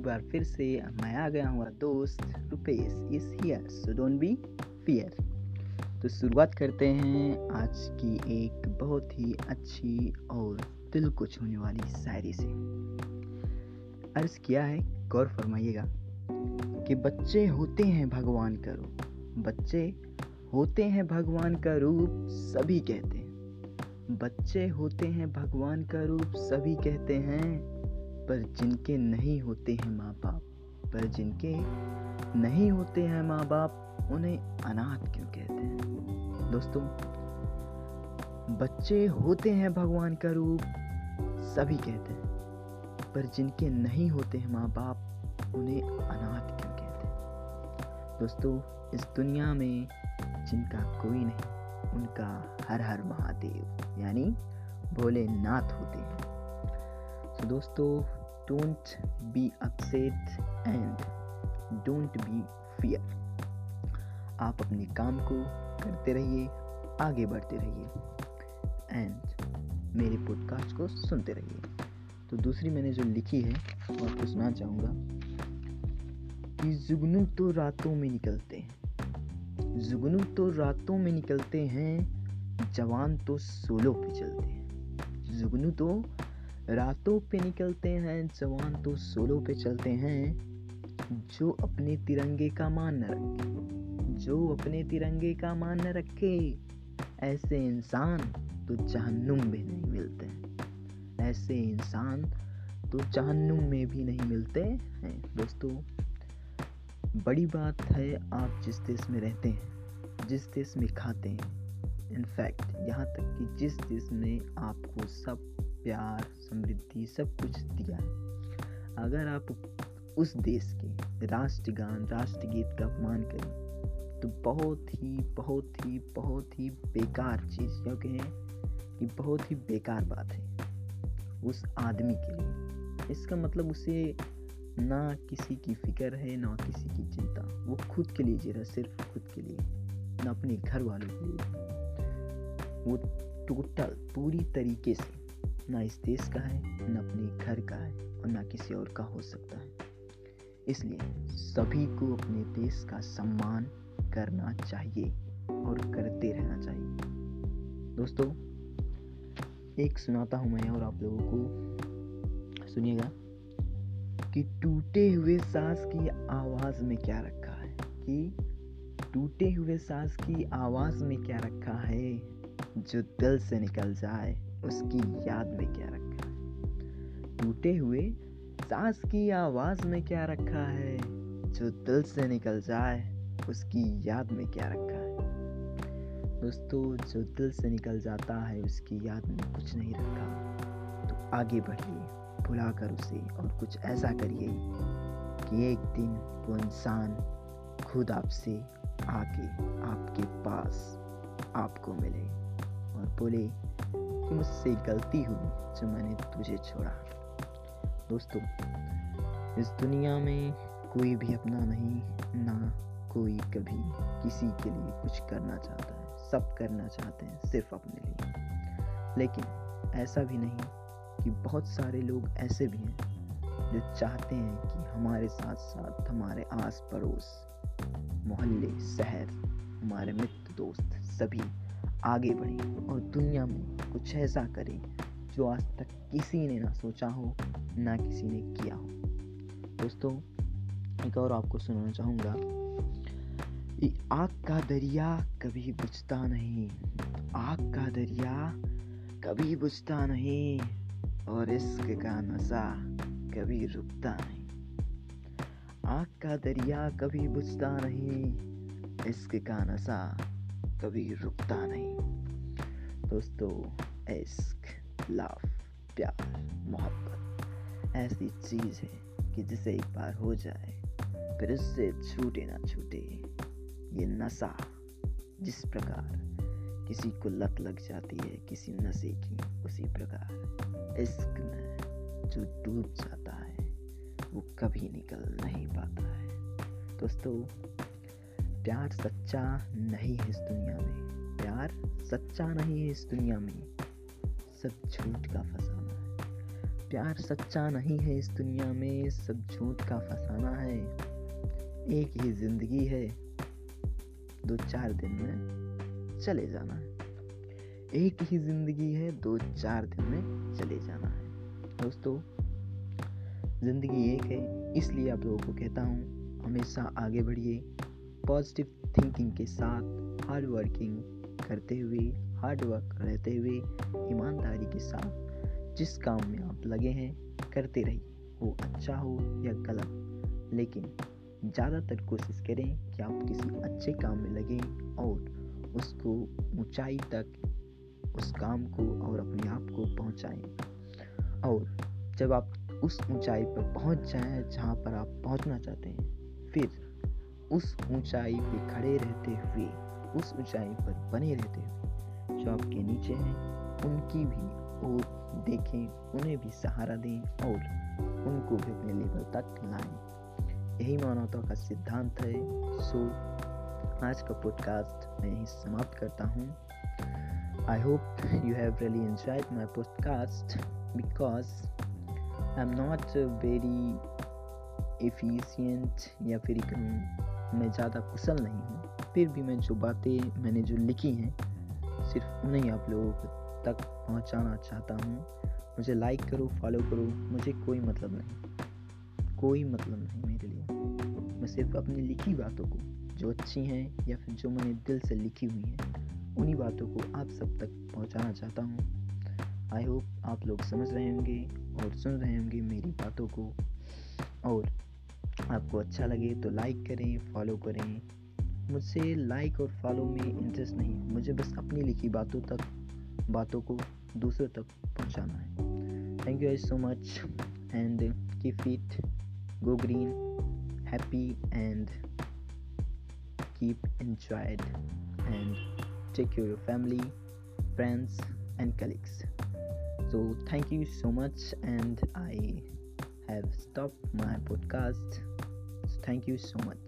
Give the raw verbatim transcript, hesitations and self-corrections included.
एक बार फिर से मैं आ गया हूँ दोस्त Rupesh is here, so don't be fear. तो शुरुआत करते हैं आज की एक बहुत ही अच्छी और दिल को छूने वाली शायरी से। अर्ज किया है, गौर फरमाइएगा कि बच्चे होते हैं भगवान का रूप, बच्चे होते हैं भगवान का रूप सभी कहते हैं, बच्चे होते हैं भगवान का रूप सभी कहते हैं, पर जिनके नहीं होते हैं माँ बाप, पर जिनके नहीं होते हैं माँ बाप उन्हें अनाथ क्यों कहते हैं। दोस्तों, बच्चे होते हैं भगवान का रूप सभी कहते हैं, पर जिनके नहीं होते हैं माँ बाप उन्हें अनाथ क्यों कहते हैं। दोस्तों, इस दुनिया में जिनका कोई नहीं उनका हर हर महादेव यानी भोलेनाथ होते हैं। तो दोस्तों, don't be upset and don't be fear. आप अपने काम को करते रहिए, आगे बढ़ते रहिए एंड मेरे पॉडकास्ट को सुनते रहिए। तो दूसरी मैंने जो लिखी है वो आपको सुनाना चाहूँगा कि जुगनू तो रातों में निकलते हैं, जुगनू तो रातों में निकलते हैं, जवान तो सोलो पे चलते हैं, जुगनू तो रातों पे निकलते हैं, जवान तो सोलो पे चलते हैं, जो अपने तिरंगे का मान न रखे, जो अपने तिरंगे का मान न रखे, ऐसे इंसान तो जहन्नुम में नहीं मिलते हैं, ऐसे इंसान तो जहन्नुम में भी नहीं मिलते हैं। दोस्तों, बड़ी बात है आप जिस देश में रहते हैं, जिस देश में खाते हैं, इनफैक्ट यहाँ तक कि जिस देश में आपको सब प्यार समृद्धि सब कुछ दिया है, अगर आप उस देश के राष्ट्रगान राष्ट्रगीत का अपमान करें तो बहुत ही बहुत ही बहुत ही बेकार चीज़ क्योंकि है कि बहुत ही बेकार बात है उस आदमी के लिए। इसका मतलब उसे ना किसी की फिक्र है ना किसी की चिंता, वो खुद के लिए जी रहा, सिर्फ खुद के लिए, ना अपने घर वालों के लिए। वो टोटल पूरी तरीके से ना इस देश का है ना अपने घर का है और ना किसी और का हो सकता है। इसलिए सभी को अपने देश का सम्मान करना चाहिए और करते रहना चाहिए। दोस्तों, एक सुनाता हूँ मैं और आप लोगों को, सुनिएगा कि टूटे हुए सांस की आवाज़ में क्या रखा है, कि टूटे हुए सांस की आवाज़ में क्या रखा है, जो दिल से निकल जाए उसकी याद में क्या रखा है, टूटे हुए सांस की आवाज में क्या रखा है, जो दिल से निकल जाए उसकी याद में क्या रखा है। दोस्तों, जो दिल से निकल जाता है उसकी याद में कुछ नहीं रखा, तो आगे बढ़िए, भुला कर उसे और कुछ ऐसा करिए कि एक दिन वो इंसान खुद आपसे आके आपके पास आपको मिले और बोले कि मुझसे गलती हुई जो मैंने तुझे छोड़ा। दोस्तों, इस दुनिया में कोई भी अपना नहीं, ना कोई कभी किसी के लिए कुछ करना चाहता है, सब करना चाहते हैं सिर्फ अपने लिए। लेकिन ऐसा भी नहीं कि बहुत सारे लोग ऐसे भी हैं जो चाहते हैं कि हमारे साथ साथ हमारे आस पड़ोस, मोहल्ले, शहर, हमारे मित्र दोस्त सभी आगे बढ़ें और दुनिया में कुछ ऐसा करें जो आज तक किसी ने ना सोचा हो ना किसी ने किया हो। दोस्तों, एक और आपको सुनाना चाहूँगा, आग का दरिया कभी बुझता नहीं, आग का दरिया कभी बुझता नहीं, और इश्क का नशा कभी रुकता नहीं, आग का दरिया कभी बुझता नहीं, इश्क का नशा कभी रुकता नहीं। दोस्तों, इश्क, लव, प्यार, मोहब्बत ऐसी चीज़ है कि जिसे एक बार हो जाए फिर उससे छूटे ना छूटे। ये नशा जिस प्रकार किसी को लत लग जाती है किसी नशे की, उसी प्रकार इश्क में जो डूब जाता है वो कभी निकल नहीं पाता है। दोस्तों, प्यार सच्चा नहीं है इस दुनिया में, प्यार सच्चा नहीं है इस दुनिया में, सब झूठ का फसाना है। प्यार सच्चा नहीं है इस दुनिया में, सब झूठ का फसाना है। एक ही जिंदगी है, दो चार दिन में चले जाना है। एक ही जिंदगी है, दो चार दिन में चले जाना है। दोस्तों, जिंदगी एक है, इसलिए आप लोगों को कहता हूँ हमेशा आगे बढ़िए, पॉजिटिव थिंकिंग के साथ, हार्ड वर्किंग करते हुए, हार्ड वर्क रहते हुए, ईमानदारी के साथ जिस काम में आप लगे हैं करते रहिए, वो अच्छा हो या गलत, लेकिन ज़्यादातर कोशिश करें कि आप किसी अच्छे काम में लगें और उसको ऊंचाई तक, उस काम को और अपने आप को पहुंचाएं। और जब आप उस ऊंचाई पर पहुंच जाएं जहां पर आप पहुंचना चाहते हैं, फिर उस ऊंचाई पे खड़े रहते हुए, उस ऊंचाई पर बने रहते हुए जो आपके नीचे हैं उनकी भी और देखें, उन्हें भी सहारा दें और उनको भी अपने लेवल तक लाएं। यही मानवता का सिद्धांत है। सो आज का पॉडकास्ट मैं यहीं समाप्त करता हूँ। I hope you have really enjoyed my podcast because I am not very efficient, या फिर कहूँ मैं ज़्यादा कुशल नहीं हूँ, फिर भी मैं जो बातें मैंने जो लिखी हैं सिर्फ उन्हें आप लोगों को तक पहुंचाना चाहता हूं। मुझे लाइक करो, फॉलो करो, मुझे कोई मतलब नहीं, कोई मतलब नहीं मेरे लिए। मैं सिर्फ अपनी लिखी बातों को जो अच्छी हैं या फिर जो मैंने दिल से लिखी हुई हैं, उन्हीं बातों को आप सब तक पहुंचाना चाहता हूं। आई होप आप लोग समझ रहे होंगे और सुन रहे होंगे मेरी बातों को, और आपको अच्छा लगे तो लाइक करें, फॉलो करें। मुझसे लाइक और फॉलो में इंटरेस्ट नहीं, मुझे बस अपनी लिखी बातों तक, बातों को दूसरों तक पहुंचाना है। Thank you guys so much and keep fit, go green, happy and keep enjoyed and take care your family, friends and colleagues. So thank you so much and I have stop my podcast. Thank you so much.